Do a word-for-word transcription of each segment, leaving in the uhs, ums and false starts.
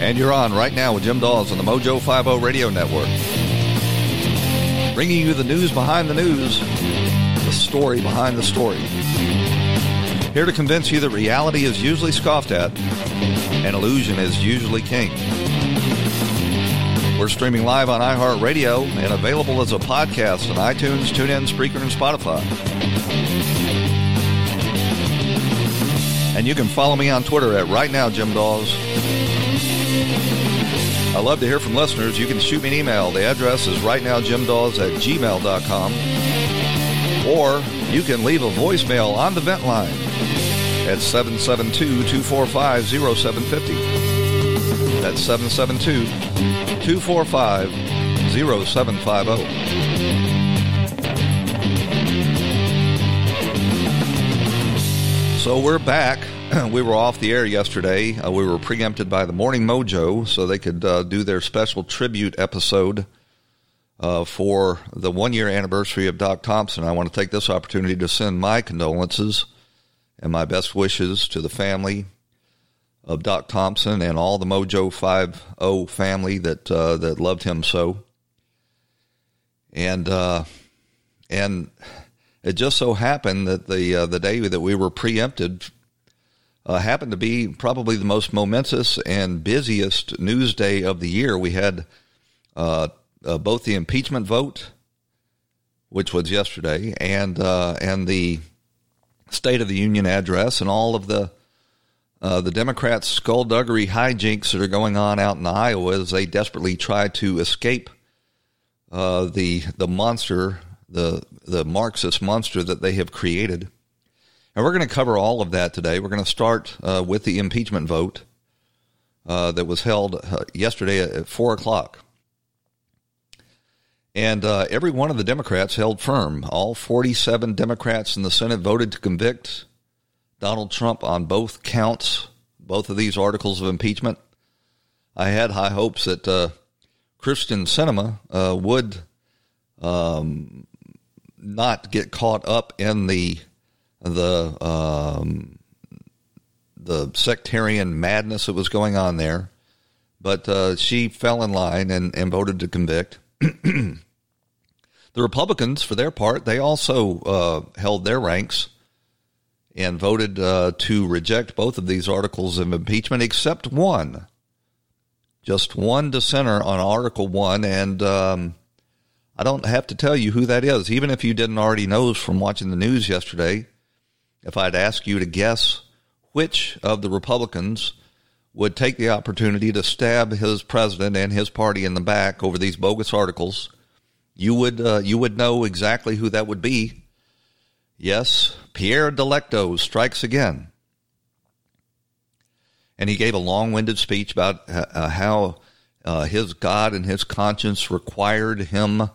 And you're on right now with Jim Dawes on the Mojo five oh Radio Network. Bringing you the news behind the news, the story behind the story. Here to convince you that reality is usually scoffed at and illusion is usually king. We're streaming live on iHeartRadio and available as a podcast on iTunes, TuneIn, Spreaker, and Spotify. And you can follow me on Twitter at Right Now Jim Dawes. I love to hear from listeners. You can shoot me an email. The address is rightnowjimdawes at gmail dot com. Or you can leave a voicemail on the vent line at seven seven two, two four five, zero seven five zero. That's seven seven two, two four five, zero seven five zero. So we're back. We were off the air yesterday. Uh, we were preempted by the Morning Mojo so they could uh, do their special tribute episode uh, for the one-year anniversary of Doc Thompson. I want to take this opportunity to send my condolences and my best wishes to the family of Doc Thompson and all the Mojo five oh family that uh, that loved him so. And uh, and it just so happened that the uh, the day that we were preempted Uh, happened to be probably the most momentous and busiest news day of the year. We had uh, uh, both the impeachment vote, which was yesterday, and uh, and the State of the Union address, and all of the uh, the Democrats' skullduggery hijinks that are going on out in Iowa as they desperately try to escape uh, the the monster, the the Marxist monster that they have created. And we're going to cover all of that today. We're going to start uh, with the impeachment vote uh, that was held uh, yesterday at four o'clock. And uh, every one of the Democrats held firm. All forty-seven Democrats in the Senate voted to convict Donald Trump on both counts, both of these articles of impeachment. I had high hopes that uh, Kirsten Sinema uh, would um, not get caught up in the the um, the sectarian madness that was going on there. But uh, she fell in line and, and voted to convict. The Republicans, for their part, they also uh, held their ranks and voted uh, to reject both of these articles of impeachment, except one. Just one dissenter on Article one, and um, I don't have to tell you who that is, even if you didn't already know from watching the news yesterday. If I'd ask you to guess which of the Republicans would take the opportunity to stab his president and his party in the back over these bogus articles, you would uh, you would know exactly who that would be. Yes, Pierre Delecto strikes again. And he gave a long-winded speech about uh, how uh, his God and his conscience required him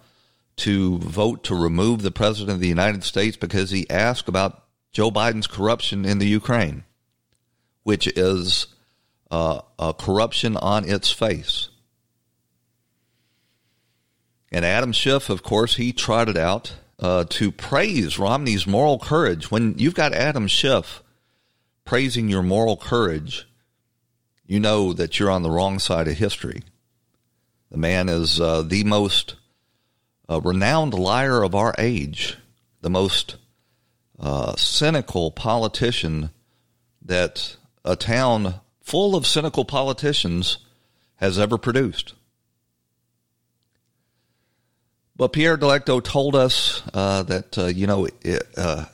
to vote to remove the president of the United States because he asked about Joe Biden's corruption in the Ukraine, which is uh, a corruption on its face. And Adam Schiff, of course, he trotted out uh, to praise Romney's moral courage. When you've got Adam Schiff praising your moral courage, you know that you're on the wrong side of history. The man is uh, the most uh, renowned liar of our age, the most Uh, cynical politician that a town full of cynical politicians has ever produced. But Pierre Delecto told us uh, that, uh, you know, it, uh,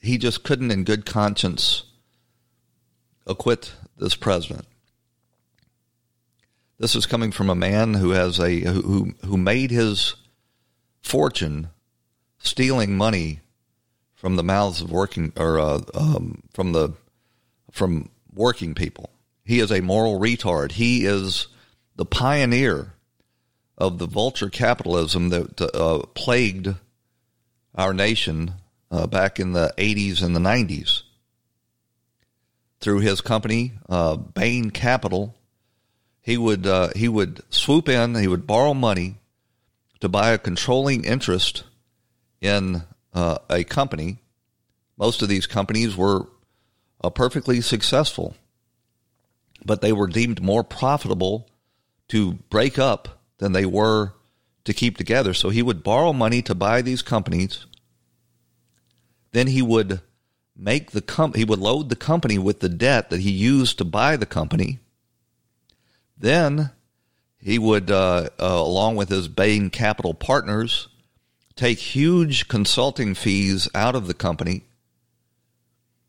he just couldn't in good conscience acquit this president. This is coming from a man who has a who who made his fortune stealing money from the mouths of working or uh, um, from the from working people. He is a moral retard. He is the pioneer of the vulture capitalism that uh, plagued our nation uh, back in the eighties and the nineties. Through his company, uh, Bain Capital, he would uh, he would swoop in. He would borrow money to buy a controlling interest in uh, a company. Most of these companies were uh, perfectly successful, but they were deemed more profitable to break up than they were to keep together. So he would borrow money to buy these companies. Then he would make the com- he would load the company with the debt that he used to buy the company. Then he would, uh, uh, along with his Bain Capital partners, take huge consulting fees out of the company.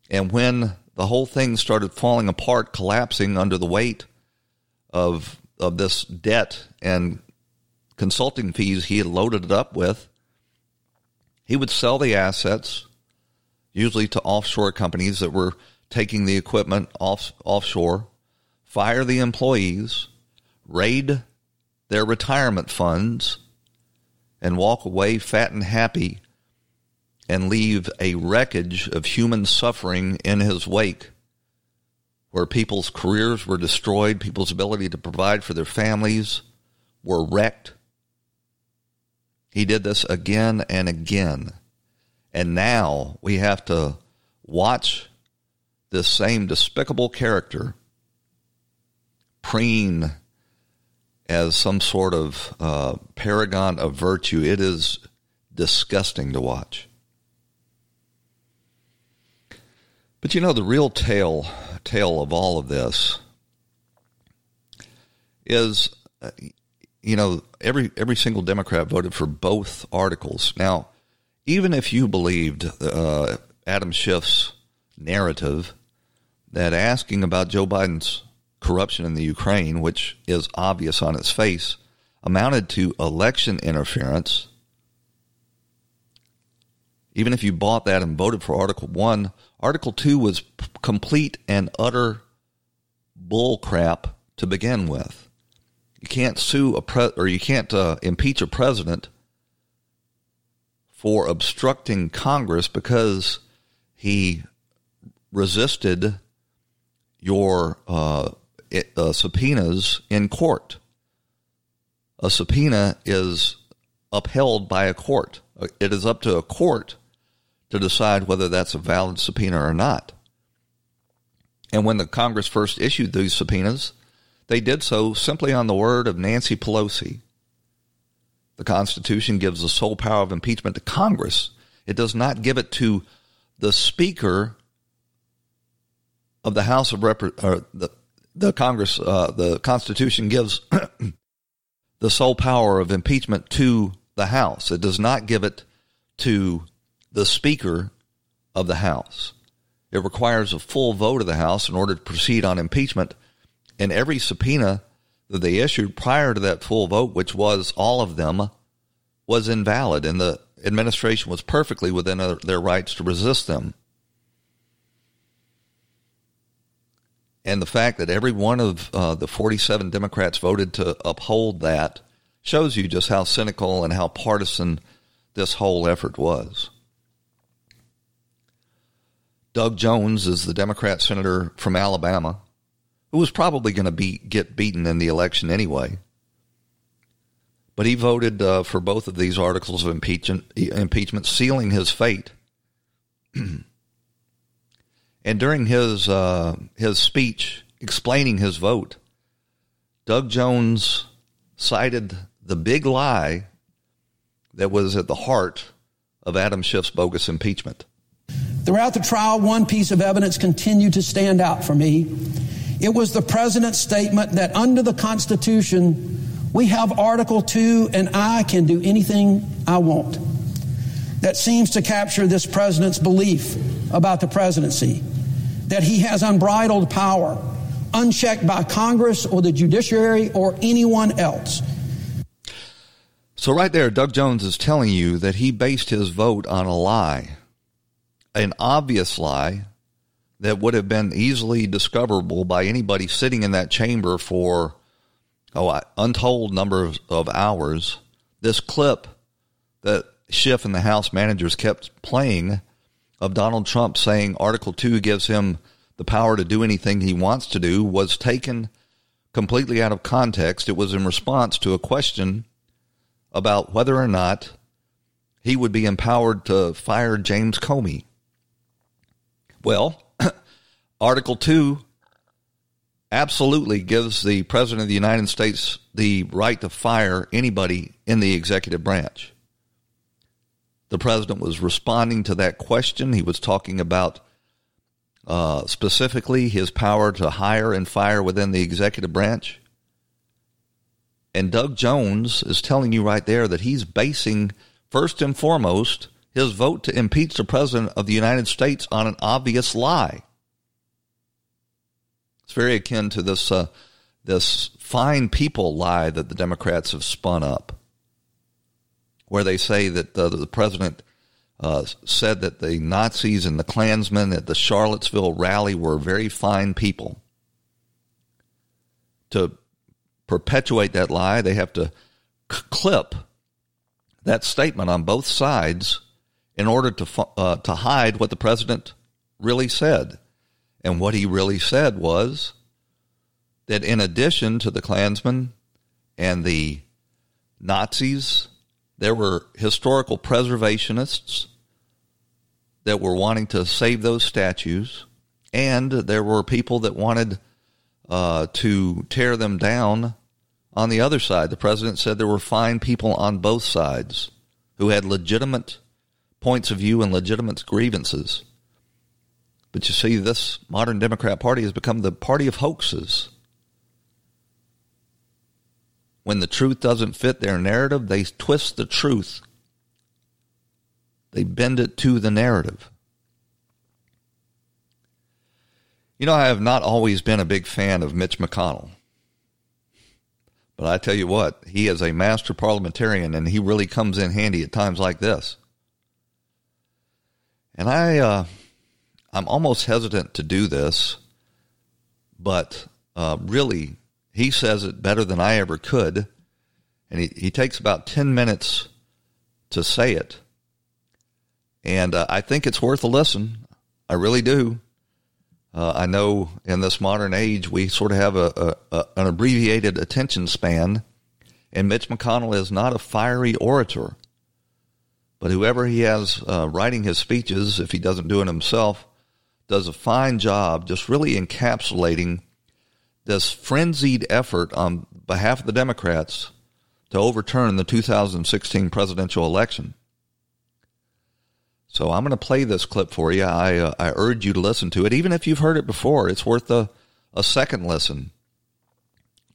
And when the whole thing started falling apart, collapsing under the weight of of this debt and consulting fees he had loaded it up with, he would sell the assets, usually to offshore companies that were taking the equipment off, offshore, fire the employees, raid their retirement funds, and walk away fat and happy and leave a wreckage of human suffering in his wake, where people's careers were destroyed, people's ability to provide for their families were wrecked. He did this again and again. And now we have to watch this same despicable character preen as some sort of uh, paragon of virtue. It is disgusting to watch. But you know, the real tale, tale of all of this is, you know, every every single Democrat voted for both articles. Now, even if you believed uh, Adam Schiff's narrative that asking about Joe Biden's corruption in the Ukraine, which is obvious on its face, amounted to election interference, even if you bought that and voted for Article one, Article two was p- complete and utter bullcrap to begin with. You can't sue a pre- or you can't uh, impeach a president for obstructing Congress because he resisted your uh, it, uh, subpoenas in court. A subpoena is upheld by a court. It is up to a court to decide whether that's a valid subpoena or not. And when the Congress first issued these subpoenas, they did so simply on the word of Nancy Pelosi. The Constitution gives the sole power of impeachment to Congress. It does not give it to the Speaker of the House of Rep- or the, the Congress. Uh, the Constitution gives the sole power of impeachment to the House. It does not give it to the Speaker of the House. It requires a full vote of the House in order to proceed on impeachment. And every subpoena that they issued prior to that full vote, which was all of them, was invalid, and the administration was perfectly within their rights to resist them. And the fact that every one of uh, the forty-seven Democrats voted to uphold that shows you just how cynical and how partisan this whole effort was. Doug Jones is the Democrat senator from Alabama, who was probably going to be get beaten in the election anyway. But he voted uh, for both of these articles of impeachment, impeachment sealing his fate. And during his uh, his speech explaining his vote, Doug Jones cited the big lie that was at the heart of Adam Schiff's bogus impeachment. Throughout the trial, one piece of evidence continued to stand out for me. It was the president's statement that under the Constitution, we have Article two and I can do anything I want. That seems to capture this president's belief about the presidency, that he has unbridled power, unchecked by Congress or the judiciary or anyone else. So right there, Doug Jones is telling you that he based his vote on a lie, an obvious lie that would have been easily discoverable by anybody sitting in that chamber for, oh, an untold number of hours. This clip that Schiff and the House managers kept playing of Donald Trump saying Article two gives him the power to do anything he wants to do was taken completely out of context. It was in response to a question about whether or not he would be empowered to fire James Comey. Well, Article two absolutely gives the President of the United States the right to fire anybody in the executive branch. The president was responding to that question. He was talking about uh, specifically his power to hire and fire within the executive branch. And Doug Jones is telling you right there that he's basing, first and foremost, his vote to impeach the president of the United States on an obvious lie. It's very akin to this, uh, this fine people lie that the Democrats have spun up, where they say that uh, the president uh, said that the Nazis and the Klansmen at the Charlottesville rally were very fine people. To perpetuate that lie, they have to c- clip that statement on both sides in order to uh, to hide what the president really said. And what he really said was that in addition to the Klansmen and the Nazis, there were historical preservationists that were wanting to save those statues, and there were people that wanted uh, to tear them down on the other side. The president said there were fine people on both sides who had legitimate points of view and legitimate grievances. But you see, this modern Democrat Party has become the party of hoaxes. When the truth doesn't fit their narrative, they twist the truth. They bend it to the narrative. You know, I have not always been a big fan of Mitch McConnell. But I tell you what, he is a master parliamentarian, and he really comes in handy at times like this. And I, uh, I'm almost hesitant to do this, but uh, really... he says it better than I ever could, and he, he takes about ten minutes to say it. And uh, I think it's worth a listen. I really do. Uh, I know in this modern age we sort of have a, a, a, an abbreviated attention span, and Mitch McConnell is not a fiery orator. But whoever he has uh, writing his speeches, if he doesn't do it himself, does a fine job just really encapsulating this frenzied effort on behalf of the Democrats to overturn the two thousand sixteen presidential election. So I'm going to play this clip for you. I uh, I urge you to listen to it. Even if you've heard it before, it's worth a, a second listen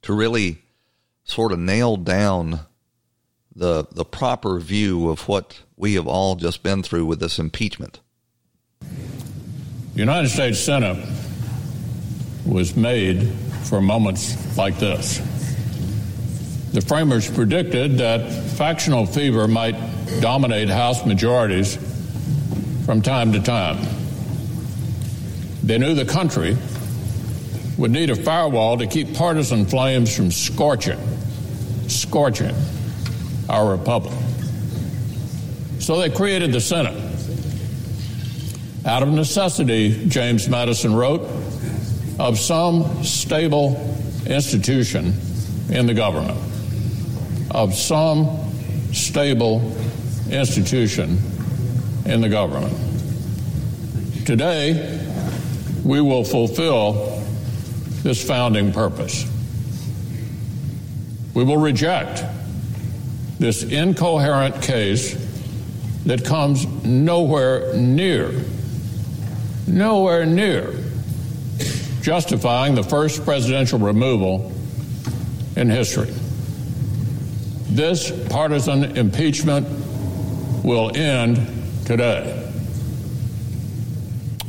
to really sort of nail down the the proper view of what we have all just been through with this impeachment. The United States Senate was made for moments like this. The framers predicted that factional fever might dominate House majorities from time to time. They knew the country would need a firewall to keep partisan flames from scorching, scorching our republic. So they created the Senate. Out of necessity, James Madison wrote, of some stable institution in the government, of some stable institution in the government. Today, we will fulfill this founding purpose. We will reject this incoherent case that comes nowhere near, nowhere near justifying the first presidential removal in history. This partisan impeachment will end today.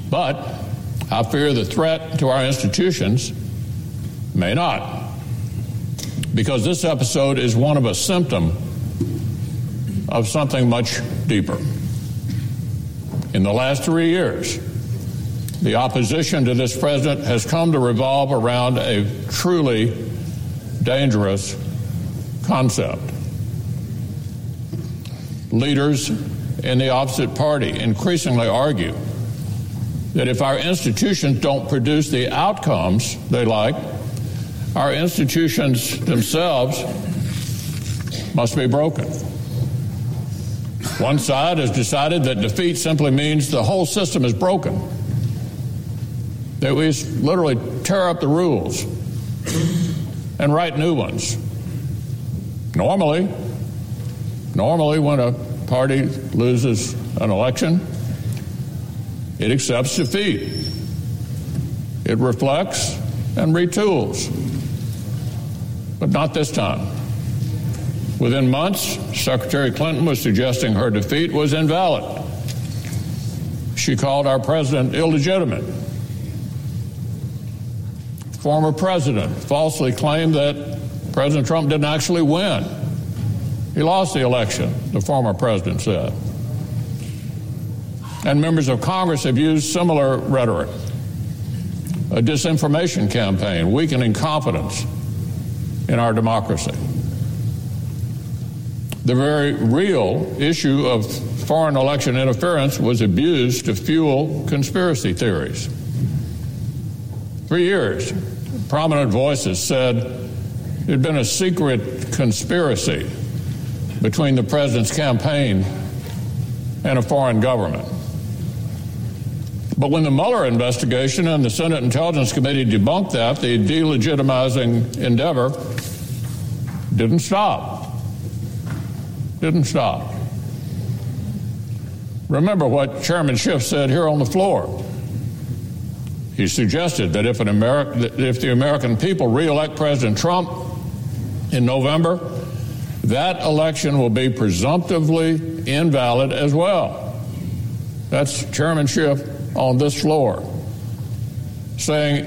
But I fear the threat to our institutions may not. Because this episode is one of a symptom of something much deeper. In the last three years, the opposition to this president has come to revolve around a truly dangerous concept. Leaders in the opposite party increasingly argue that if our institutions don't produce the outcomes they like, our institutions themselves must be broken. One side has decided that defeat simply means the whole system is broken, that we literally tear up the rules and write new ones. Normally, normally when a party loses an election, it accepts defeat. It reflects and retools. But not this time. Within months, Secretary Clinton was suggesting her defeat was invalid. She called our president illegitimate. Former president falsely claimed that President Trump didn't actually win. He lost the election, the former president said. And members of Congress have used similar rhetoric. A disinformation campaign weakening confidence in our democracy. The very real issue of foreign election interference was abused to fuel conspiracy theories. For years, prominent voices said there had been a secret conspiracy between the president's campaign and a foreign government. But when the Mueller investigation and the Senate Intelligence Committee debunked that, the delegitimizing endeavor didn't stop. Didn't stop. Remember what Chairman Schiff said here on the floor. He suggested that if, an Ameri- that if the American people re-elect President Trump in November, that election will be presumptively invalid as well. That's Chairman Schiff on this floor, saying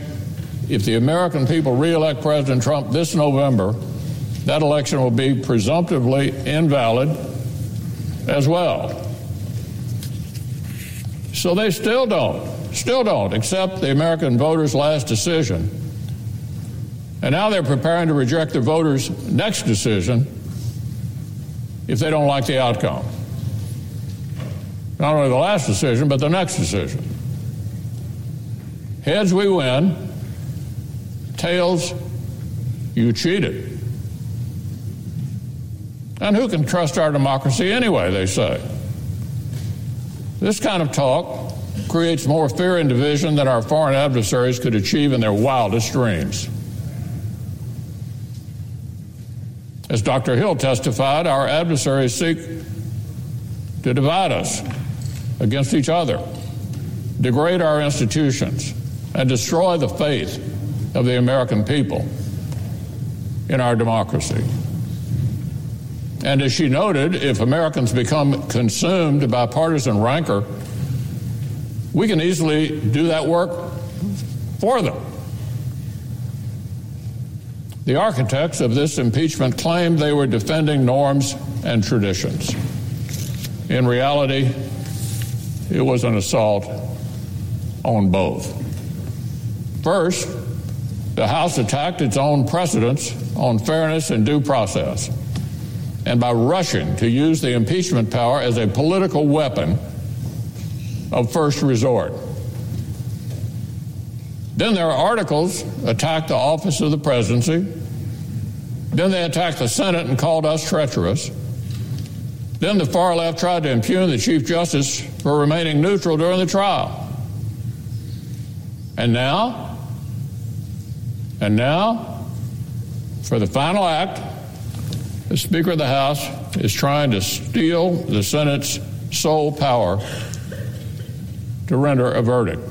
if the American people re-elect President Trump this November, that election will be presumptively invalid as well. So they still don't, still don't accept the American voters' last decision. And now they're preparing to reject the voters' next decision if they don't like the outcome. Not only the last decision, but the next decision. Heads, we win. Tails, you cheated. And who can trust our democracy anyway, they say. This kind of talk creates more fear and division than our foreign adversaries could achieve in their wildest dreams. As Doctor Hill testified, our adversaries seek to divide us against each other, degrade our institutions, and destroy the faith of the American people in our democracy. And as she noted, if Americans become consumed by partisan rancor, we can easily do that work for them. The architects of this impeachment claimed they were defending norms and traditions. In reality, it was an assault on both. First, the House attacked its own precedents on fairness and due process, and by rushing to use the impeachment power as a political weapon of first resort. Then their articles attacked the office of the presidency. Then they attacked the Senate and called us treacherous. Then the far left tried to impugn the Chief Justice for remaining neutral during the trial. And now, and now, for the final act, the Speaker of the House is trying to steal the Senate's sole power to render a verdict.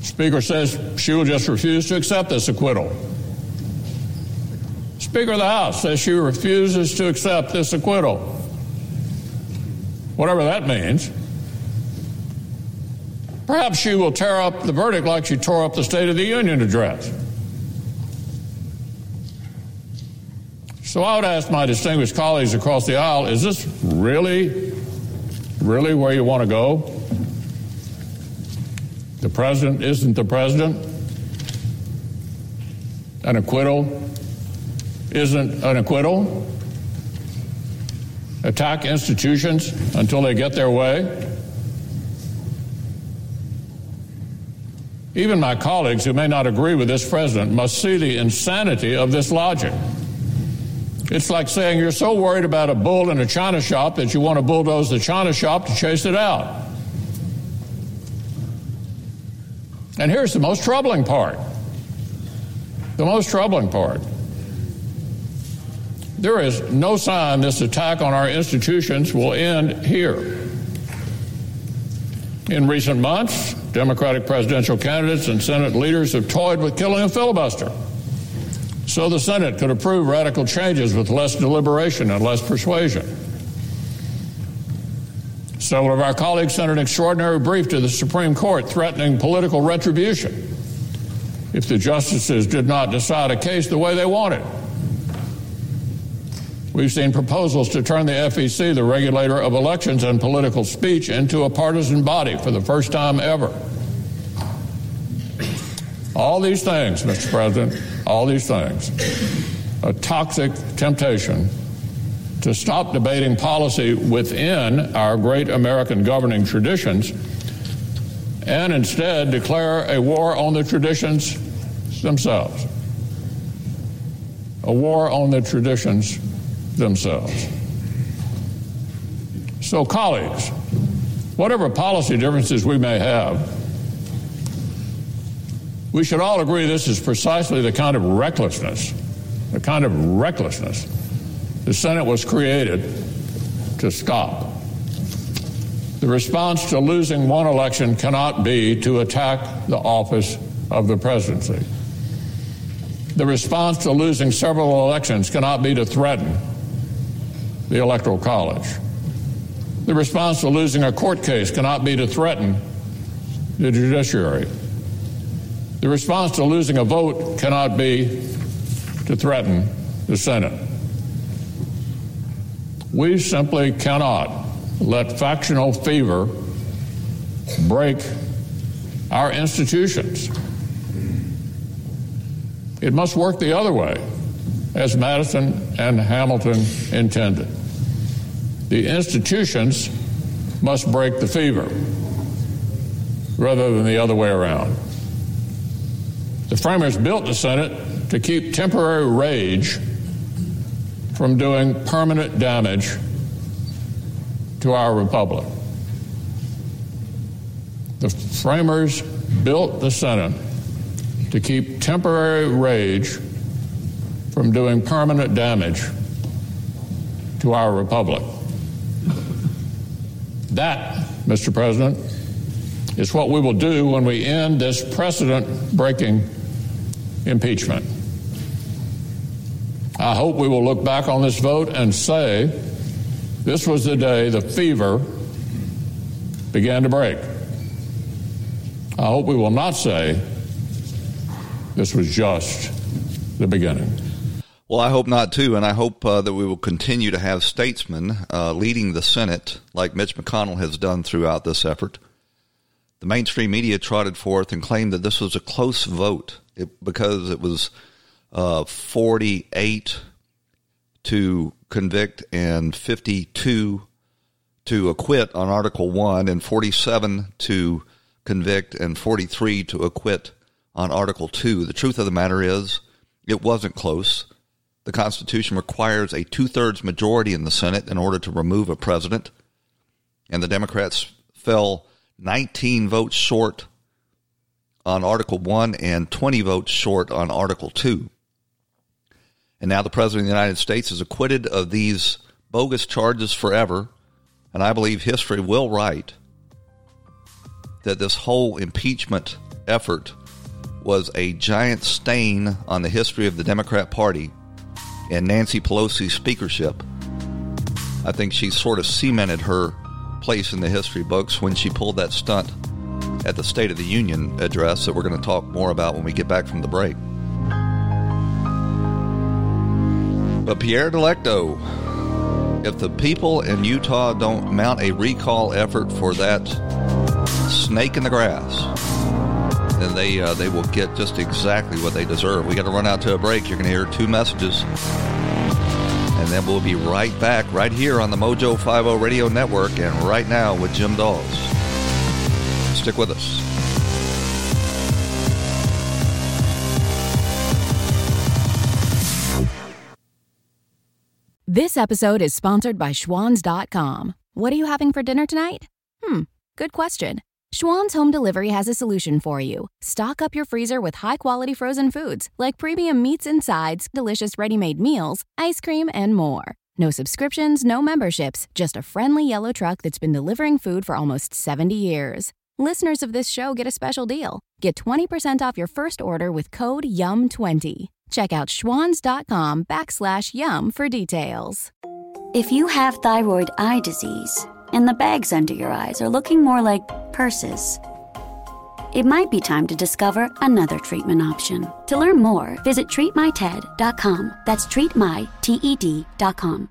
The Speaker says she will just refuse to accept this acquittal. Speaker of the House says she refuses to accept this acquittal, whatever that means. Perhaps you will tear up the verdict like you tore up the State of the Union address. So I would ask my distinguished colleagues across the aisle, is this really, really where you want to go? The president isn't the president. An acquittal isn't an acquittal. Attack institutions until they get their way. Even my colleagues who may not agree with this president must see the insanity of this logic. It's like saying you're so worried about a bull in a china shop that you want to bulldoze the china shop to chase it out. And here's the most troubling part. The most troubling part. There is no sign this attack on our institutions will end here. In recent months, Democratic presidential candidates and Senate leaders have toyed with killing a filibuster, so the Senate could approve radical changes with less deliberation and less persuasion. Several of our colleagues sent an extraordinary brief to the Supreme Court threatening political retribution if the justices did not decide a case the way they wanted. We've seen proposals to turn the F E C, the regulator of elections and political speech, into a partisan body for the first time ever. All these things, Mister President, all these things, a toxic temptation to stop debating policy within our great American governing traditions and instead declare a war on the traditions themselves. A war on the traditions themselves. So, colleagues, whatever policy differences we may have, we should all agree this is precisely the kind of recklessness, the kind of recklessness the Senate was created to stop. The response to losing one election cannot be to attack the office of the presidency. The response to losing several elections cannot be to threaten the Electoral College. The response to losing a court case cannot be to threaten the judiciary. The response to losing a vote cannot be to threaten the Senate. We simply cannot let factional fever break our institutions. It must work the other way, as Madison and Hamilton intended. The institutions must break the fever rather than the other way around. The framers built the Senate to keep temporary rage from doing permanent damage to our republic. The framers built the Senate to keep temporary rage from doing permanent damage to our republic. That, Mister President, is what we will do when we end this precedent-breaking impeachment. I hope we will look back on this vote and say, this was the day the fever began to break. I hope we will not say, this was just the beginning. Well, I hope not, too, and I hope uh, that we will continue to have statesmen uh, leading the Senate like Mitch McConnell has done throughout this effort. The mainstream media trotted forth and claimed that this was a close vote it, because it was uh, forty-eight to convict and fifty-two to acquit on Article one and forty-seven to convict and forty-three to acquit on Article two. The truth of the matter is it wasn't close. The Constitution requires a two-thirds majority in the Senate in order to remove a president, and the Democrats fell nineteen votes short on Article one and twenty votes short on Article two. And now the President of the United States is acquitted of these bogus charges forever, and I believe history will write that this whole impeachment effort was a giant stain on the history of the Democrat Party and Nancy Pelosi's speakership. I think she sort of cemented her place in the history books when she pulled that stunt at the State of the Union address that we're going to talk more about when we get back from the break. But Pierre Delecto, if the people in Utah don't mount a recall effort for that snake in the grass, then they uh, they will get just exactly what they deserve. We got to run out to a break. You're going to hear two messages, and then we'll be right back right here on the Mojo five oh Radio Network and right now with Jim Dawes. Stick with us. This episode is sponsored by Schwans dot com. What are you having for dinner tonight? Hmm, good question. Schwann's Home Delivery has a solution for you. Stock up your freezer with high-quality frozen foods like premium meats and sides, delicious ready-made meals, ice cream, and more. No subscriptions, no memberships, just a friendly yellow truck that's been delivering food for almost seventy years. Listeners of this show get a special deal. Get twenty percent off your first order with code Y U M twenty. Check out schwans.com backslash yum for details. If you have thyroid eye disease and the bags under your eyes are looking more like purses, it might be time to discover another treatment option. To learn more, visit treat my ted dot com. That's treat my ted dot com.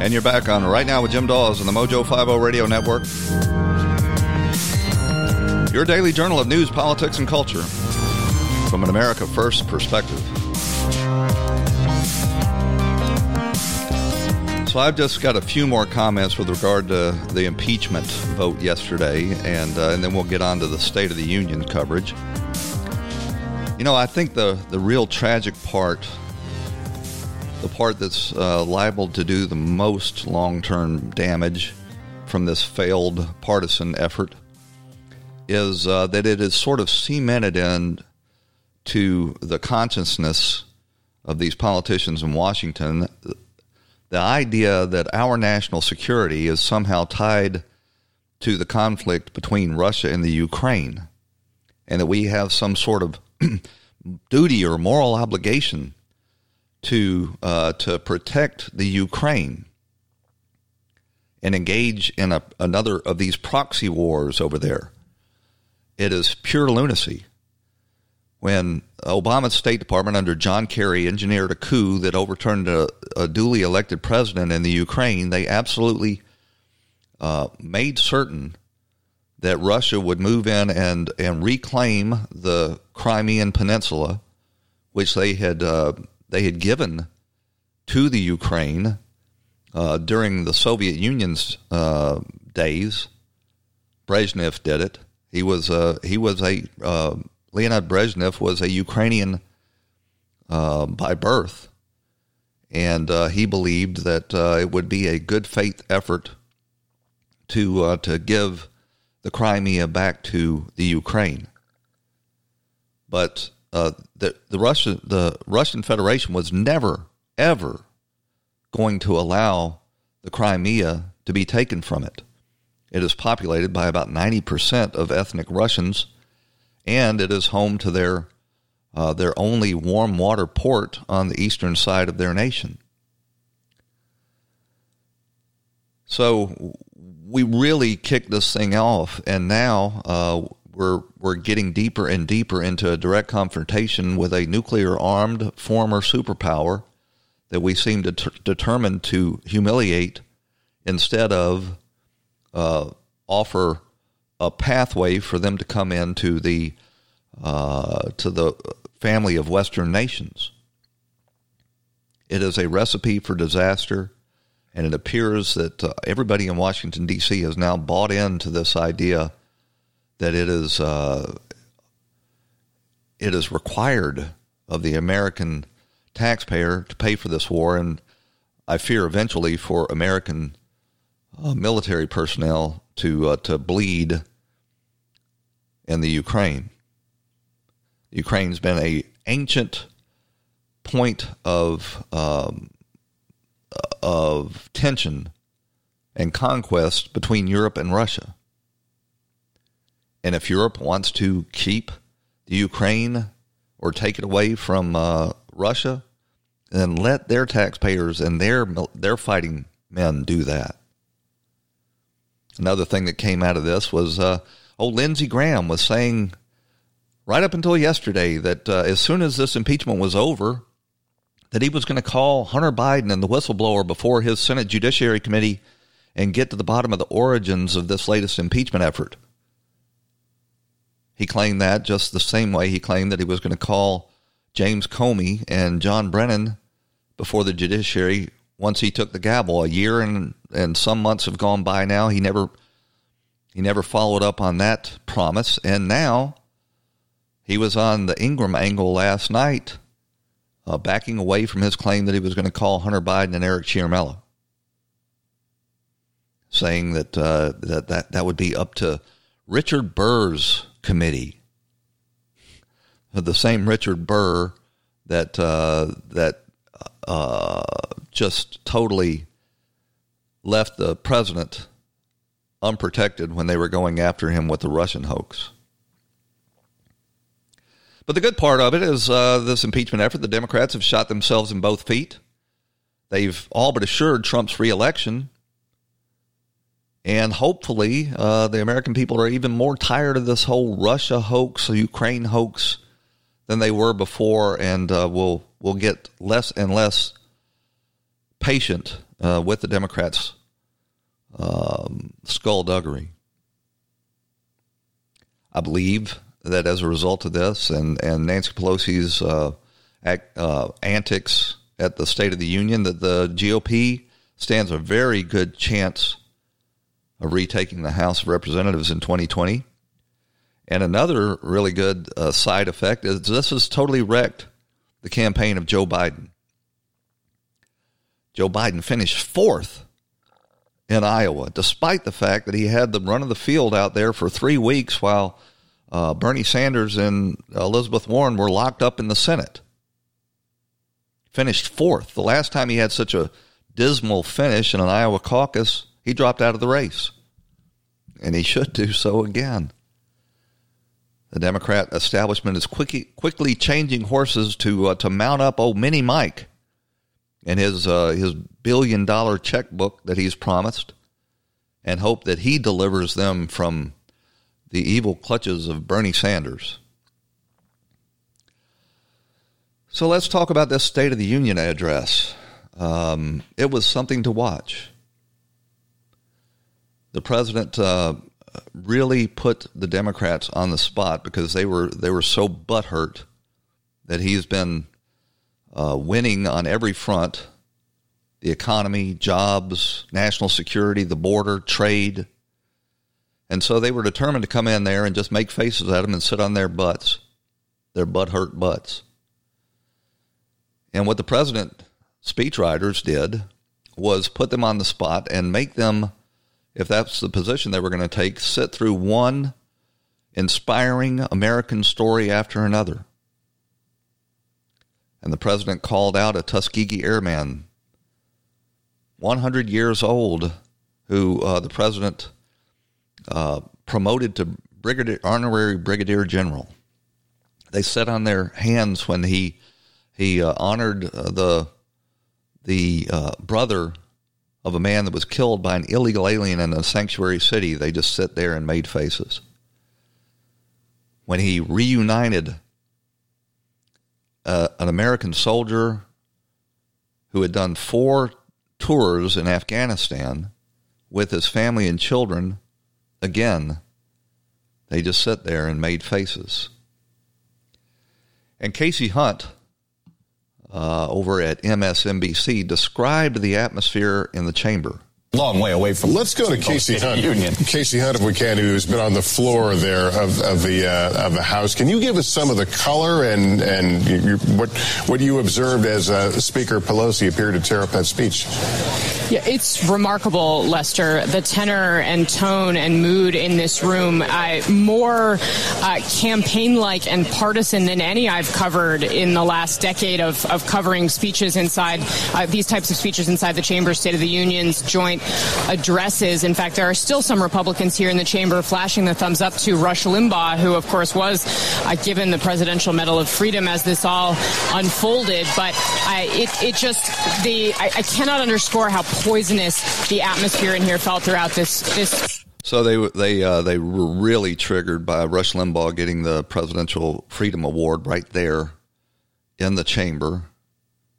And you're back on Right Now with Jim Dawes on the Mojo five oh Radio Network. Your daily journal of news, politics, and culture from an America First perspective. So I've just got a few more comments with regard to the impeachment vote yesterday, and uh, and then we'll get on to the State of the Union coverage. You know, I think the, the real tragic part, the part that's uh, liable to do the most long-term damage from this failed partisan effort is uh, that it is sort of cemented in to the consciousness of these politicians in Washington the idea that our national security is somehow tied to the conflict between Russia and the Ukraine, and that we have some sort of duty or moral obligation to uh, to protect the Ukraine and engage in a, another of these proxy wars over there. It is pure lunacy. When Obama's State Department under John Kerry engineered a coup that overturned a, a duly elected president in the Ukraine, they absolutely uh, made certain that Russia would move in and, and reclaim the Crimean Peninsula, which they had... Uh, they had given to the Ukraine uh, during the Soviet Union's uh, days. Brezhnev did it. He was a, he was a uh, Leonid Brezhnev was a Ukrainian uh, by birth, and uh, he believed that uh, it would be a good faith effort to uh, to give the Crimea back to the Ukraine, but. Uh, the the Russian the Russian Federation was never ever going to allow the Crimea to be taken from it. It is populated by about ninety percent of ethnic Russians, and it is home to their uh, their only warm water port on the eastern side of their nation. So we really kicked this thing off, and now. Uh, We're we're getting deeper and deeper into a direct confrontation with a nuclear-armed former superpower that we seem to t- determined to humiliate instead of uh, offer a pathway for them to come into the uh, to the family of Western nations. It is a recipe for disaster, and it appears that uh, everybody in Washington, D C has now bought into this idea that it is uh, it is required of the American taxpayer to pay for this war, and I fear eventually for American uh, military personnel to uh, to bleed in the Ukraine. Ukraine's been an ancient point of um, of tension and conquest between Europe and Russia. And if Europe wants to keep the Ukraine or take it away from uh, Russia, then let their taxpayers and their their fighting men do that. Another thing that came out of this was uh, old Lindsey Graham was saying right up until yesterday that uh, as soon as this impeachment was over, that he was going to call Hunter Biden and the whistleblower before his Senate Judiciary Committee and get to the bottom of the origins of this latest impeachment effort. He claimed that just the same way he claimed that he was going to call James Comey and John Brennan before the judiciary once he took the gavel. A year and, and some months have gone by now. He never he never followed up on that promise. And now he was on the Ingram angle last night, uh, backing away from his claim that he was going to call Hunter Biden and Eric Ciarmella, saying that uh, that, that that would be up to Richard Burr's committee, the same Richard Burr that uh, that uh, just totally left the president unprotected when they were going after him with the Russian hoax. But the good part of it is uh, this impeachment effort, the Democrats have shot themselves in both feet. They've all but assured Trump's reelection. And hopefully uh, the American people are even more tired of this whole Russia hoax, Ukraine hoax, than they were before, and uh, will will get less and less patient uh, with the Democrats' um, skullduggery. I believe that as a result of this and, and Nancy Pelosi's uh, act, uh, antics at the State of the Union, that the G O P stands a very good chance of retaking the House of Representatives in twenty twenty. And another really good uh, side effect is this has totally wrecked the campaign of Joe Biden. Joe Biden finished fourth in Iowa, despite the fact that he had the run of the field out there for three weeks while uh, Bernie Sanders and Elizabeth Warren were locked up in the Senate. Finished fourth. The last time he had such a dismal finish in an Iowa caucus, he dropped out of the race, and he should do so again. The Democrat establishment is quick, quickly changing horses to uh, to mount up old Mini Mike and his uh, his billion-dollar checkbook that he's promised, and hope that he delivers them from the evil clutches of Bernie Sanders. So let's talk about this State of the Union address. Um, it was something to watch. The president uh, really put the Democrats on the spot because they were they were so butthurt that he's been uh, winning on every front: the economy, jobs, national security, the border, trade. And so they were determined to come in there and just make faces at him and sit on their butts, their butthurt butts. And what the president speechwriters did was put them on the spot and make them, if that's the position they were going to take, sit through one inspiring American story after another. And the president called out a Tuskegee Airman, one hundred years old, who uh, the president uh, promoted to brigadier, honorary brigadier general. They sat on their hands when he he uh, honored uh, the the uh, brother of a man that was killed by an illegal alien in a sanctuary city. They just sit there and made faces. When he reunited uh, an American soldier who had done four tours in Afghanistan with his family and children, again, they just sit there and made faces. And Casey Hunt, Uh, over at M S N B C, described the atmosphere in the chamber. Long way away from. Let's go to Casey Hunt. Union. Casey Hunt, if we can, who's been on the floor there of, of the uh, of the House. Can you give us some of the color and and you, what what you observed as uh, Speaker Pelosi appeared to tear up that speech? Yeah, it's remarkable, Lester, the tenor and tone and mood in this room, uh, more uh, campaign-like and partisan than any I've covered in the last decade of, of covering speeches inside, uh, these types of speeches inside the chamber, State of the Unions, joint tonight addresses. In fact, there are still some Republicans here in the chamber flashing the thumbs up to Rush Limbaugh, who, of course, was uh, given the Presidential Medal of Freedom as this all unfolded. But uh, it, it just, the I, I cannot underscore how poisonous the atmosphere in here felt throughout this this. So they they uh, they were really triggered by Rush Limbaugh getting the Presidential Freedom Award right there in the chamber,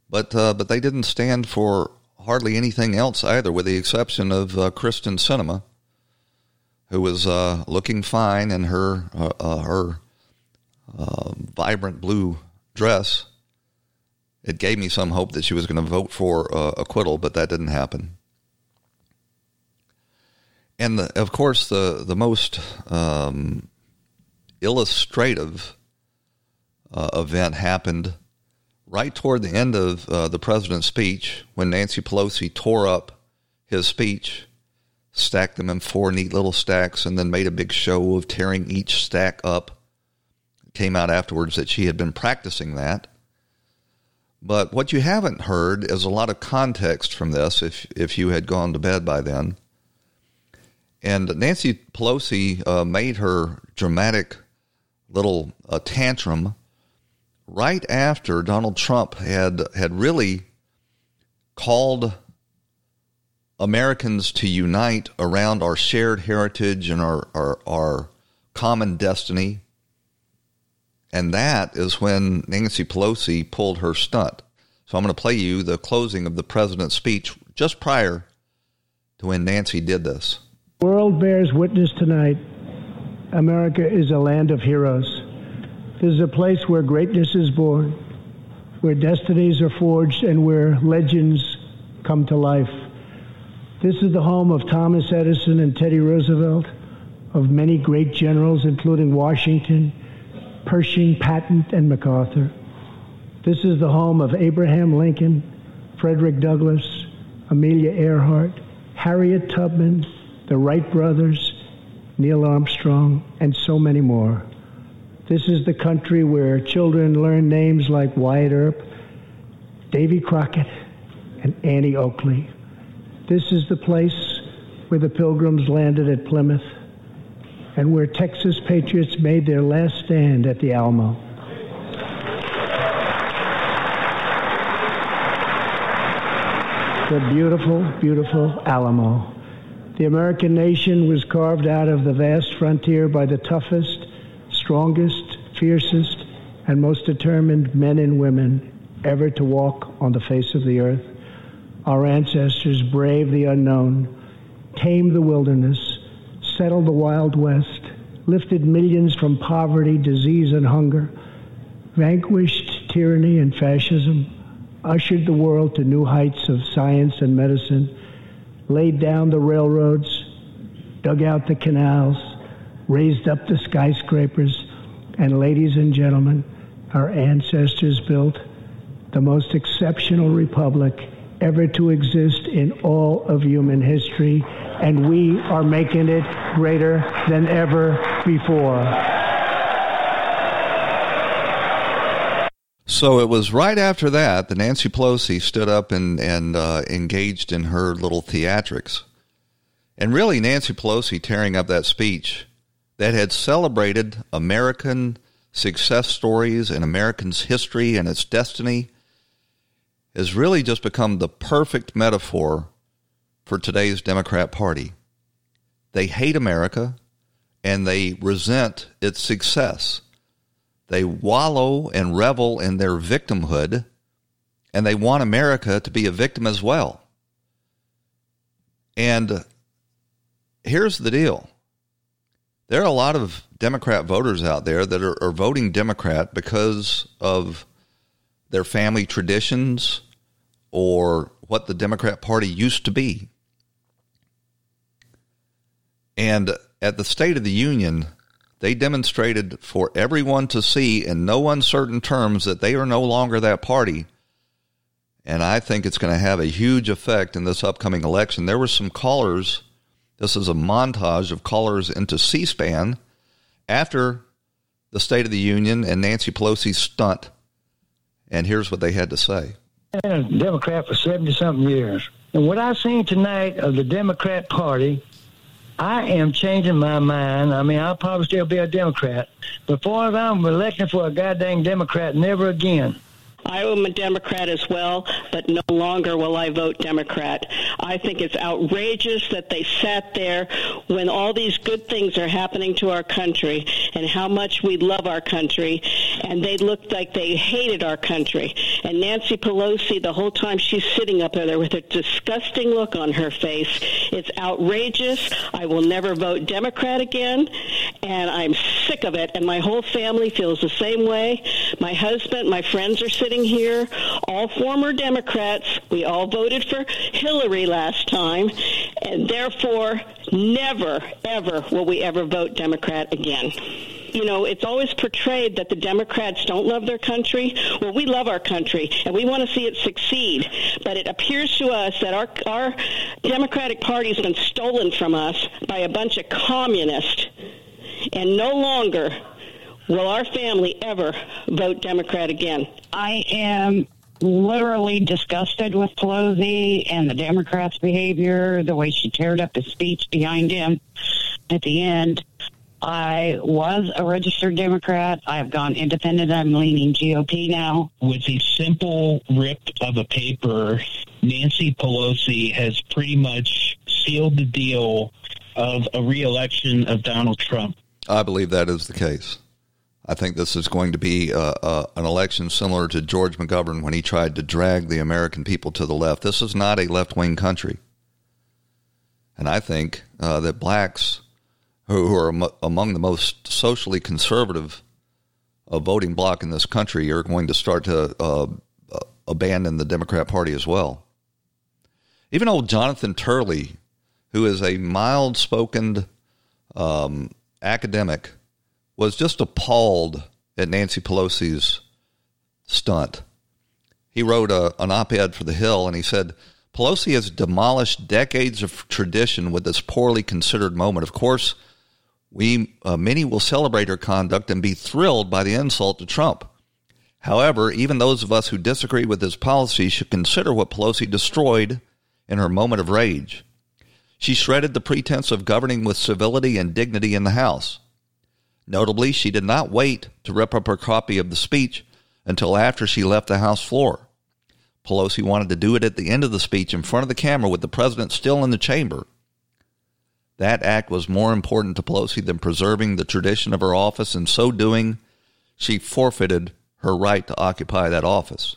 but uh, but they didn't stand for hardly anything else either, with the exception of uh, Kirsten Sinema, who was uh, looking fine in her uh, uh, her uh, vibrant blue dress. It gave me some hope that she was going to vote for uh, acquittal, but that didn't happen. And, the, of course, the, the most um, illustrative uh, event happened right toward the end of uh, the president's speech, when Nancy Pelosi tore up his speech, stacked them in four neat little stacks, and then made a big show of tearing each stack up. It came out afterwards that she had been practicing that. But what you haven't heard is a lot of context from this, if if you had gone to bed by then. And Nancy Pelosi uh, made her dramatic little uh, tantrum right after Donald Trump had had really called Americans to unite around our shared heritage and our, our, our common destiny. And that is when Nancy Pelosi pulled her stunt. So I'm going to play you the closing of the president's speech just prior to when Nancy did this. The world bears witness tonight. America is a land of heroes. This is a place where greatness is born, where destinies are forged, and where legends come to life. This is the home of Thomas Edison and Teddy Roosevelt, of many great generals, including Washington, Pershing, Patton, and MacArthur. This is the home of Abraham Lincoln, Frederick Douglass, Amelia Earhart, Harriet Tubman, the Wright brothers, Neil Armstrong, and so many more. This is the country where children learn names like Wyatt Earp, Davy Crockett, and Annie Oakley. This is the place where the Pilgrims landed at Plymouth and where Texas patriots made their last stand at the Alamo. The beautiful, beautiful Alamo. The American nation was carved out of the vast frontier by the toughest, strongest, fiercest, and most determined men and women ever to walk on the face of the earth. Our ancestors braved the unknown, tamed the wilderness, settled the Wild West, lifted millions from poverty, disease, and hunger, vanquished tyranny and fascism, ushered the world to new heights of science and medicine, laid down the railroads, dug out the canals, raised up the skyscrapers, and ladies and gentlemen, our ancestors built the most exceptional republic ever to exist in all of human history, and we are making it greater than ever before. So it was right after that that Nancy Pelosi stood up and, and uh, engaged in her little theatrics. And really, Nancy Pelosi tearing up that speech that had celebrated American success stories and Americans' history and its destiny has really just become the perfect metaphor for today's Democrat Party. They hate America, and they resent its success. They wallow and revel in their victimhood, and they want America to be a victim as well. And here's the deal. There are a lot of Democrat voters out there that are, are voting Democrat because of their family traditions or what the Democrat Party used to be. And at the State of the Union, they demonstrated for everyone to see in no uncertain terms that they are no longer that party. And I think it's going to have a huge effect in this upcoming election. There were some callers. This is a montage of callers into C-SPAN after the State of the Union and Nancy Pelosi's stunt. And here's what they had to say. been a Democrat for seventy-something years. And what I've seen tonight of the Democrat Party, I am changing my mind. I mean, I'll probably still be a Democrat. But as far as I'm electing for a goddamn Democrat, never again. I am a Democrat as well, but no longer will I vote Democrat. I think it's outrageous that they sat there when all these good things are happening to our country and how much we love our country, and they looked like they hated our country. And Nancy Pelosi, the whole time she's sitting up there with a disgusting look on her face, it's outrageous. I will never vote Democrat again, and I'm sick of it, and my whole family feels the same way. My husband, my friends are sitting here, all former Democrats. We all voted for Hillary last time, and therefore never, ever will we ever vote Democrat again. You know, it's always portrayed that the Democrats don't love their country. Well, we love our country, and we want to see it succeed. But it appears to us that our our Democratic Party has been stolen from us by a bunch of communists, and no longer will our family ever vote Democrat again. I am literally disgusted with Pelosi and the Democrats' behavior, the way she teared up his speech behind him at the end. I was a registered Democrat. I have gone independent. I'm leaning G O P now. With a simple rip of a paper, Nancy Pelosi has pretty much sealed the deal of a re-election of Donald Trump. I believe that is the case. I think this is going to be uh, uh, an election similar to George McGovern when he tried to drag the American people to the left. This is not a left-wing country. And I think uh, that blacks, who, who are am- among the most socially conservative uh, voting bloc in this country, are going to start to uh, uh, abandon the Democrat Party as well. Even old Jonathan Turley, who is a mild-spoken um, academic, was just appalled at Nancy Pelosi's stunt. He wrote a, an op-ed for The Hill, and he said, Pelosi has demolished decades of tradition with this poorly considered moment. Of course, we uh, many will celebrate her conduct and be thrilled by the insult to Trump. However, even those of us who disagree with his policy should consider what Pelosi destroyed in her moment of rage. She shredded the pretense of governing with civility and dignity in the House. Notably, she did not wait to rip up her copy of the speech until after she left the House floor. Pelosi wanted to do it at the end of the speech in front of the camera with the president still in the chamber. That act was more important to Pelosi than preserving the tradition of her office. In so doing, she forfeited her right to occupy that office.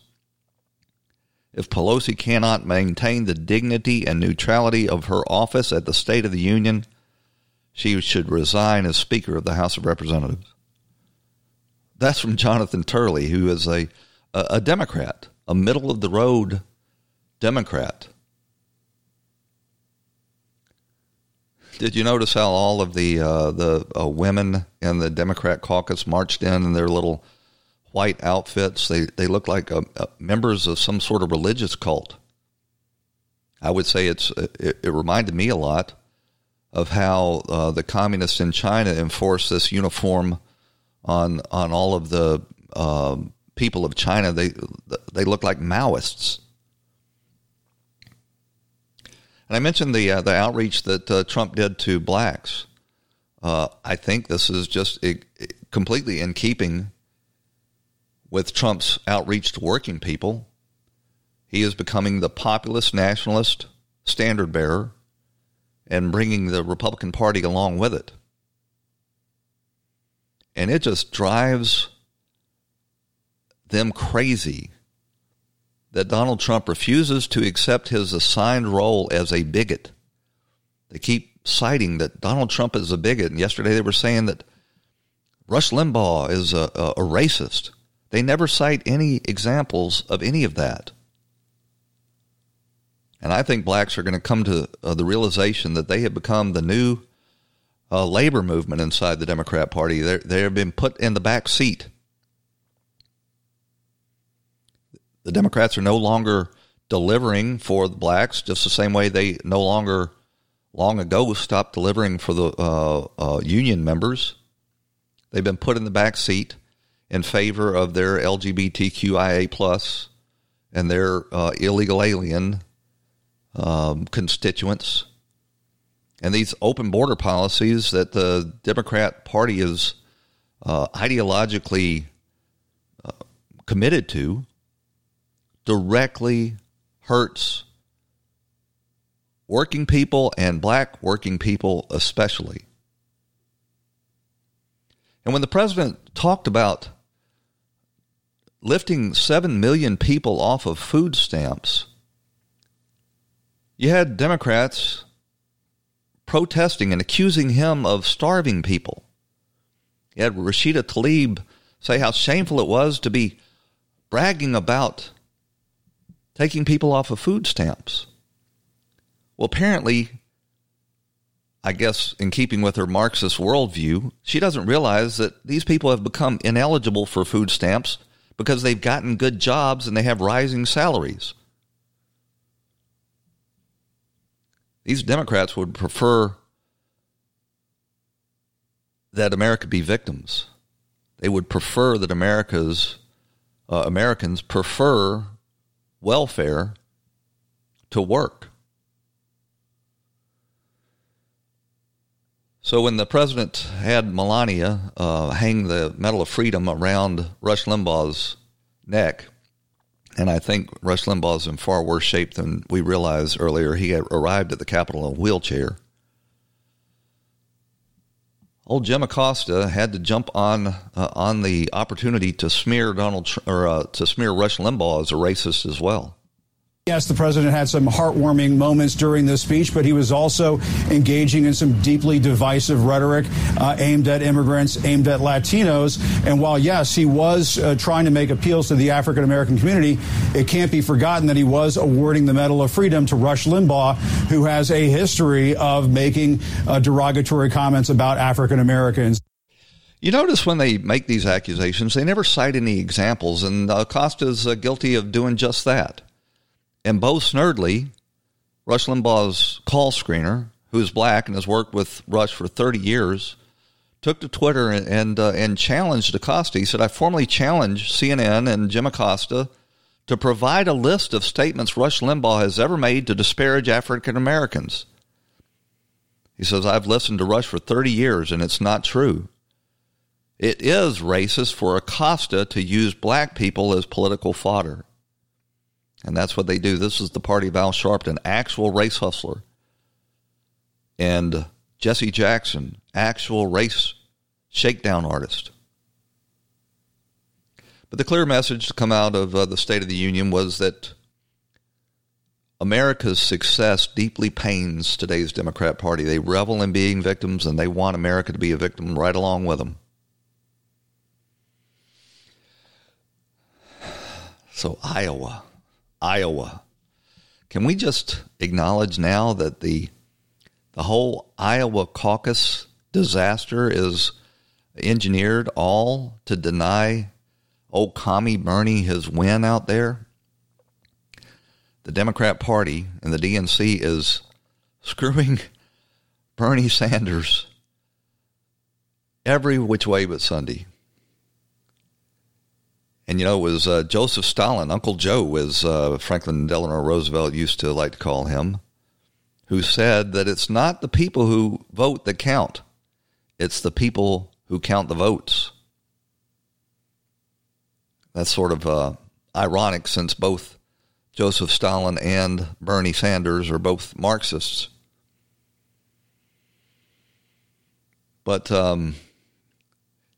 If Pelosi cannot maintain the dignity and neutrality of her office at the State of the Union, she should resign as Speaker of the House of Representatives. That's from Jonathan Turley, who is a, a, a Democrat, a middle-of-the-road Democrat. Did you notice how all of the uh, the uh, women in the Democrat caucus marched in in their little white outfits? They, they look like uh, uh, members of some sort of religious cult. I would say it's it, it reminded me a lot of how uh, the communists in China enforced this uniform on on all of the uh, people of China. They they look like Maoists. And I mentioned the uh, the outreach that uh, Trump did to blacks. Uh, I think this is just it, it completely in keeping with Trump's outreach to working people. He is becoming the populist nationalist standard bearer and bringing the Republican Party along with it. And it just drives them crazy that Donald Trump refuses to accept his assigned role as a bigot. They keep citing that Donald Trump is a bigot, and yesterday they were saying that Rush Limbaugh is a, a, a racist. They never cite any examples of any of that. And I think blacks are going to come to uh, the realization that they have become the new uh, labor movement inside the Democrat Party. They're, they have been put in the back seat. The Democrats are no longer delivering for the blacks, just the same way they no longer long ago stopped delivering for the uh, uh, union members. They've been put in the back seat in favor of their L G B T Q I A plus and their uh, illegal alien um, constituents. And these open border policies that the Democrat Party is uh, ideologically uh, committed to directly hurts working people and black working people especially. And when the president talked about lifting seven million people off of food stamps, you had Democrats protesting and accusing him of starving people. You had Rashida Tlaib say how shameful it was to be bragging about taking people off of food stamps. Well, apparently, I guess in keeping with her Marxist worldview, she doesn't realize that these people have become ineligible for food stamps because they've gotten good jobs and they have rising salaries. These Democrats would prefer that America be victims. They would prefer that America's uh, Americans prefer welfare to work. So when the president had Melania uh, hang the Medal of Freedom around Rush Limbaugh's neck, and I think Rush Limbaugh's in far worse shape than we realized earlier. He had arrived at the Capitol in a wheelchair. Old Jim Acosta had to jump on uh, on the opportunity to smear Donald Tr- or uh, to smear Rush Limbaugh as a racist as well. Yes, the president had some heartwarming moments during this speech, but he was also engaging in some deeply divisive rhetoric uh, aimed at immigrants, aimed at Latinos. And while, yes, he was uh, trying to make appeals to the African-American community, it can't be forgotten that he was awarding the Medal of Freedom to Rush Limbaugh, who has a history of making uh, derogatory comments about African-Americans. You notice when they make these accusations, they never cite any examples, and Acosta's uh, guilty of doing just that. And Bo Snerdly, Rush Limbaugh's call screener, who's black and has worked with Rush for thirty years, took to Twitter and and, uh, and challenged Acosta. He said, I formally challenge C N N and Jim Acosta to provide a list of statements Rush Limbaugh has ever made to disparage African Americans. He says, I've listened to Rush for thirty years, and it's not true. It is racist for Acosta to use black people as political fodder. And that's what they do. This is the party of Al Sharpton, actual race hustler, and Jesse Jackson, actual race shakedown artist. But the clear message to come out of uh, the State of the Union was that America's success deeply pains today's Democrat Party. They revel in being victims, and they want America to be a victim right along with them. So Iowa. Iowa. Can we just acknowledge now that the the whole Iowa caucus disaster is engineered all to deny old commie Bernie his win out there? The Democrat Party and the D N C is screwing Bernie Sanders every which way but Sunday. And, you know, it was uh, Joseph Stalin, Uncle Joe, as uh, Franklin Delano Roosevelt used to like to call him, who said that it's not the people who vote that count. It's the people who count the votes. That's sort of uh, ironic since both Joseph Stalin and Bernie Sanders are both Marxists. But, um,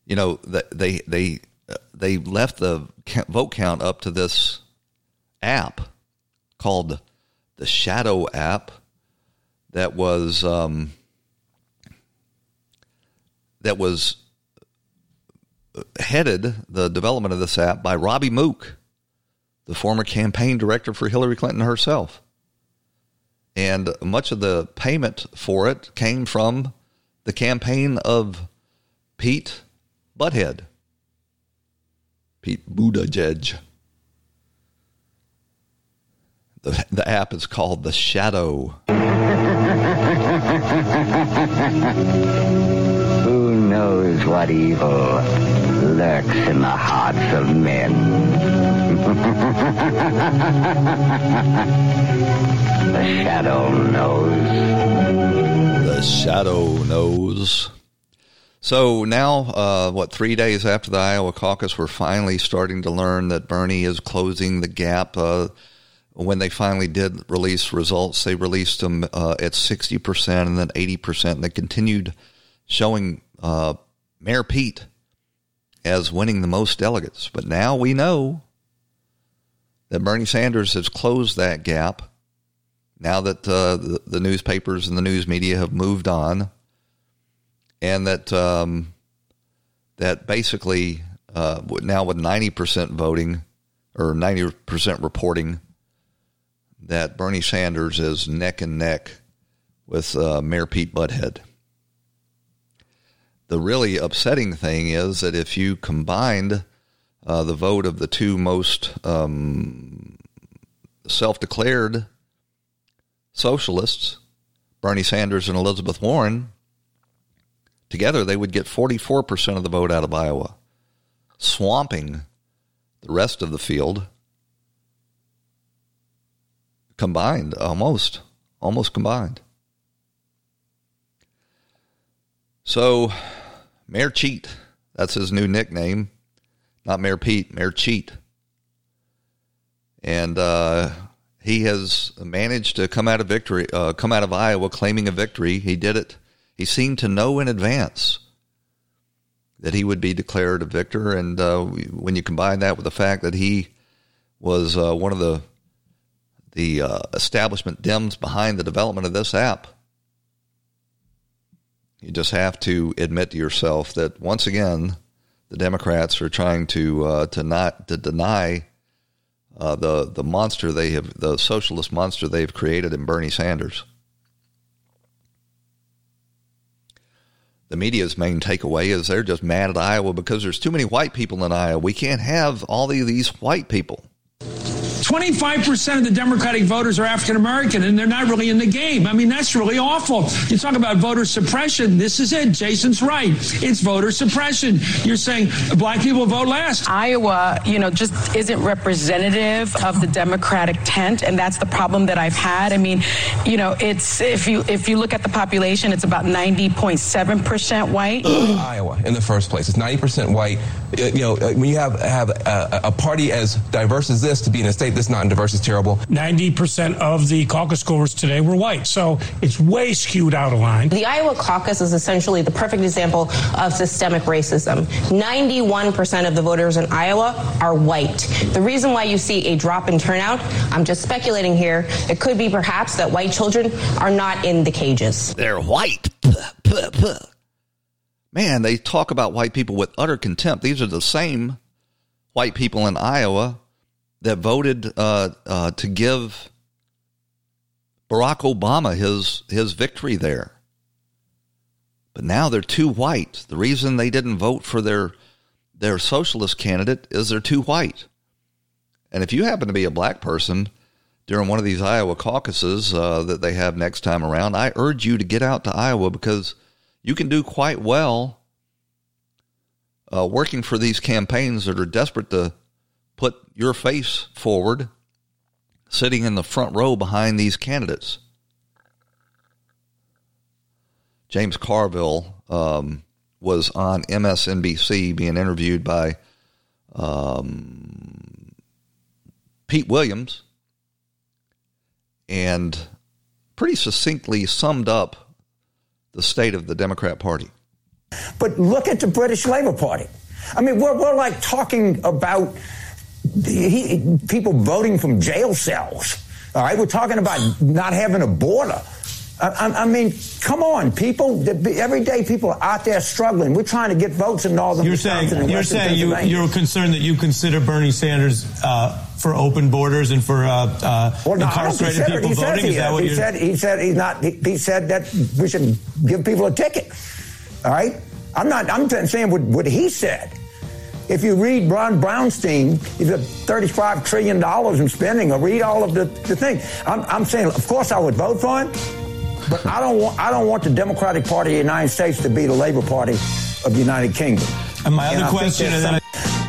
you know, they... they They left the vote count up to this app called the Shadow app that was um, that was headed, the development of this app, by Robbie Mook, the former campaign director for Hillary Clinton herself. And much of the payment for it came from the campaign of Pete Buttigieg. Pete Buttigieg. The, the app is called The Shadow. Who knows what evil lurks in the hearts of men? The shadow knows. The shadow knows. So now, uh, what, three days after the Iowa caucus, we're finally starting to learn that Bernie is closing the gap. Uh, when they finally did release results, they released them uh, at sixty percent and then eighty percent. And they continued showing uh, Mayor Pete as winning the most delegates. But now we know that Bernie Sanders has closed that gap now that uh, the, the newspapers and the news media have moved on, and that um, that basically uh, now with ninety percent voting or ninety percent reporting that Bernie Sanders is neck and neck with uh, Mayor Pete Buttigieg. The really upsetting thing is that if you combined uh, the vote of the two most um, self-declared socialists, Bernie Sanders and Elizabeth Warren, together they would get forty-four percent of the vote out of Iowa, swamping the rest of the field combined, almost, almost combined. So, Mayor Cheat, that's his new nickname. Not Mayor Pete, Mayor Cheat. And uh, he has managed to come out of victory, uh, come out of Iowa claiming a victory. He did it. He seemed to know in advance that he would be declared a victor. And uh, when you combine that with the fact that he was uh, one of the, the uh, establishment Dems behind the development of this app, you just have to admit to yourself that once again, the Democrats are trying to uh, to not to deny uh, the the monster they have, the socialist monster they've created in Bernie Sanders. The media's main takeaway is they're just mad at Iowa because there's too many white people in Iowa. We can't have all of these white people. twenty-five percent of the Democratic voters are African-American, and they're not really in the game. I mean, that's really awful. You talk about voter suppression. This is it. Jason's right. It's voter suppression. You're saying black people vote last. Iowa, you know, just isn't representative of the Democratic tent, and that's the problem that I've had. I mean, you know, it's if you if you look at the population, it's about ninety point seven percent white. Iowa, in the first place. It's ninety percent white. You know, when you have, have a, a party as diverse as this to be in a state that's not diverse is terrible. ninety percent of the caucus goers today were white, so it's way skewed out of line. The Iowa caucus is essentially the perfect example of systemic racism. ninety-one percent of the voters in Iowa are white. The reason why you see a drop in turnout, I'm just speculating here, it could be perhaps that white children are not in the cages. They're white. Puh, puh, puh. Man, they talk about white people with utter contempt. These are the same white people in Iowa that voted uh, uh, to give Barack Obama his his victory there. But now they're too white. The reason they didn't vote for their their socialist candidate is they're too white. And if you happen to be a black person during one of these Iowa caucuses uh, that they have next time around, I urge you to get out to Iowa because you can do quite well uh, working for these campaigns that are desperate to put your face forward, sitting in the front row behind these candidates. James Carville um, was on M S N B C being interviewed by um, Pete Williams and pretty succinctly summed up the state of the Democrat Party. But look at the British Labour Party. I mean, we're, we're like talking about He, people voting from jail cells. All right, we're talking about not having a border. I, I, I mean, come on, people. Everyday people are out there struggling. We're trying to get votes in northern Wisconsin and western Pennsylvania. You're saying you're concerned that you consider Bernie Sanders uh, for open borders and for uh, uh, well, no, incarcerated people he voting. He, Is that what he you're... said? He said he's not. He, he said that we should give people a ticket. All right, I'm not. I'm saying what, what he said. If you read Ron Brownstein, he's got thirty-five trillion dollars in spending, or read all of the, the thing. I'm, I'm saying, of course I would vote for him, but I don't want I don't want the Democratic Party of the United States to be the Labor Party of the United Kingdom. And my other and question is... Some-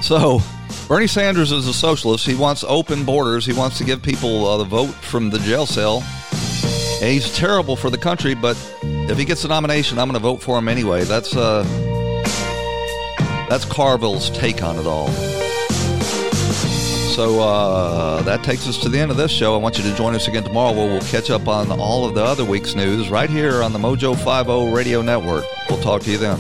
so, Bernie Sanders is a socialist. He wants open borders. He wants to give people uh, the vote from the jail cell. And he's terrible for the country, but if he gets the nomination, I'm going to vote for him anyway. That's uh, that's Carville's take on it all. So uh, that takes us to the end of this show. I want you to join us again tomorrow where we'll catch up on all of the other week's news right here on the Mojo five oh Radio Network. We'll talk to you then.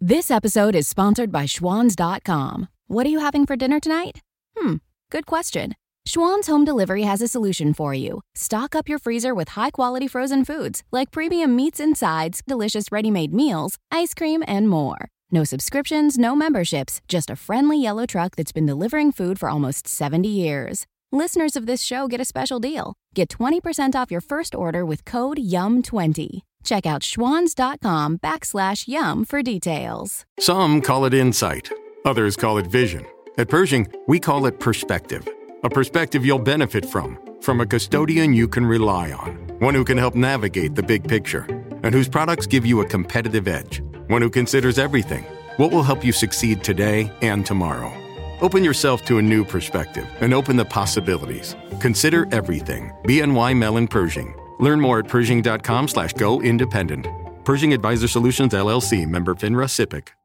This episode is sponsored by Schwans dot com. What are you having for dinner tonight? Hmm, good question. Schwann's Home Delivery has a solution for you. Stock up your freezer with high-quality frozen foods like premium meats and sides, delicious ready-made meals, ice cream, and more. No subscriptions, no memberships, just a friendly yellow truck that's been delivering food for almost seventy years. Listeners of this show get a special deal. Get twenty percent off your first order with code Y U M twenty. Check out schwans.com backslash yum for details. Some call it insight. Others call it vision. At Pershing, we call it perspective. A perspective you'll benefit from, from a custodian you can rely on, one who can help navigate the big picture, and whose products give you a competitive edge, one who considers everything, what will help you succeed today and tomorrow. Open yourself to a new perspective and open the possibilities. Consider everything. B N Y Mellon Pershing. Learn more at Pershing dot com slash go independent. Pershing Advisor Solutions, L L C, member FINRA SIPC.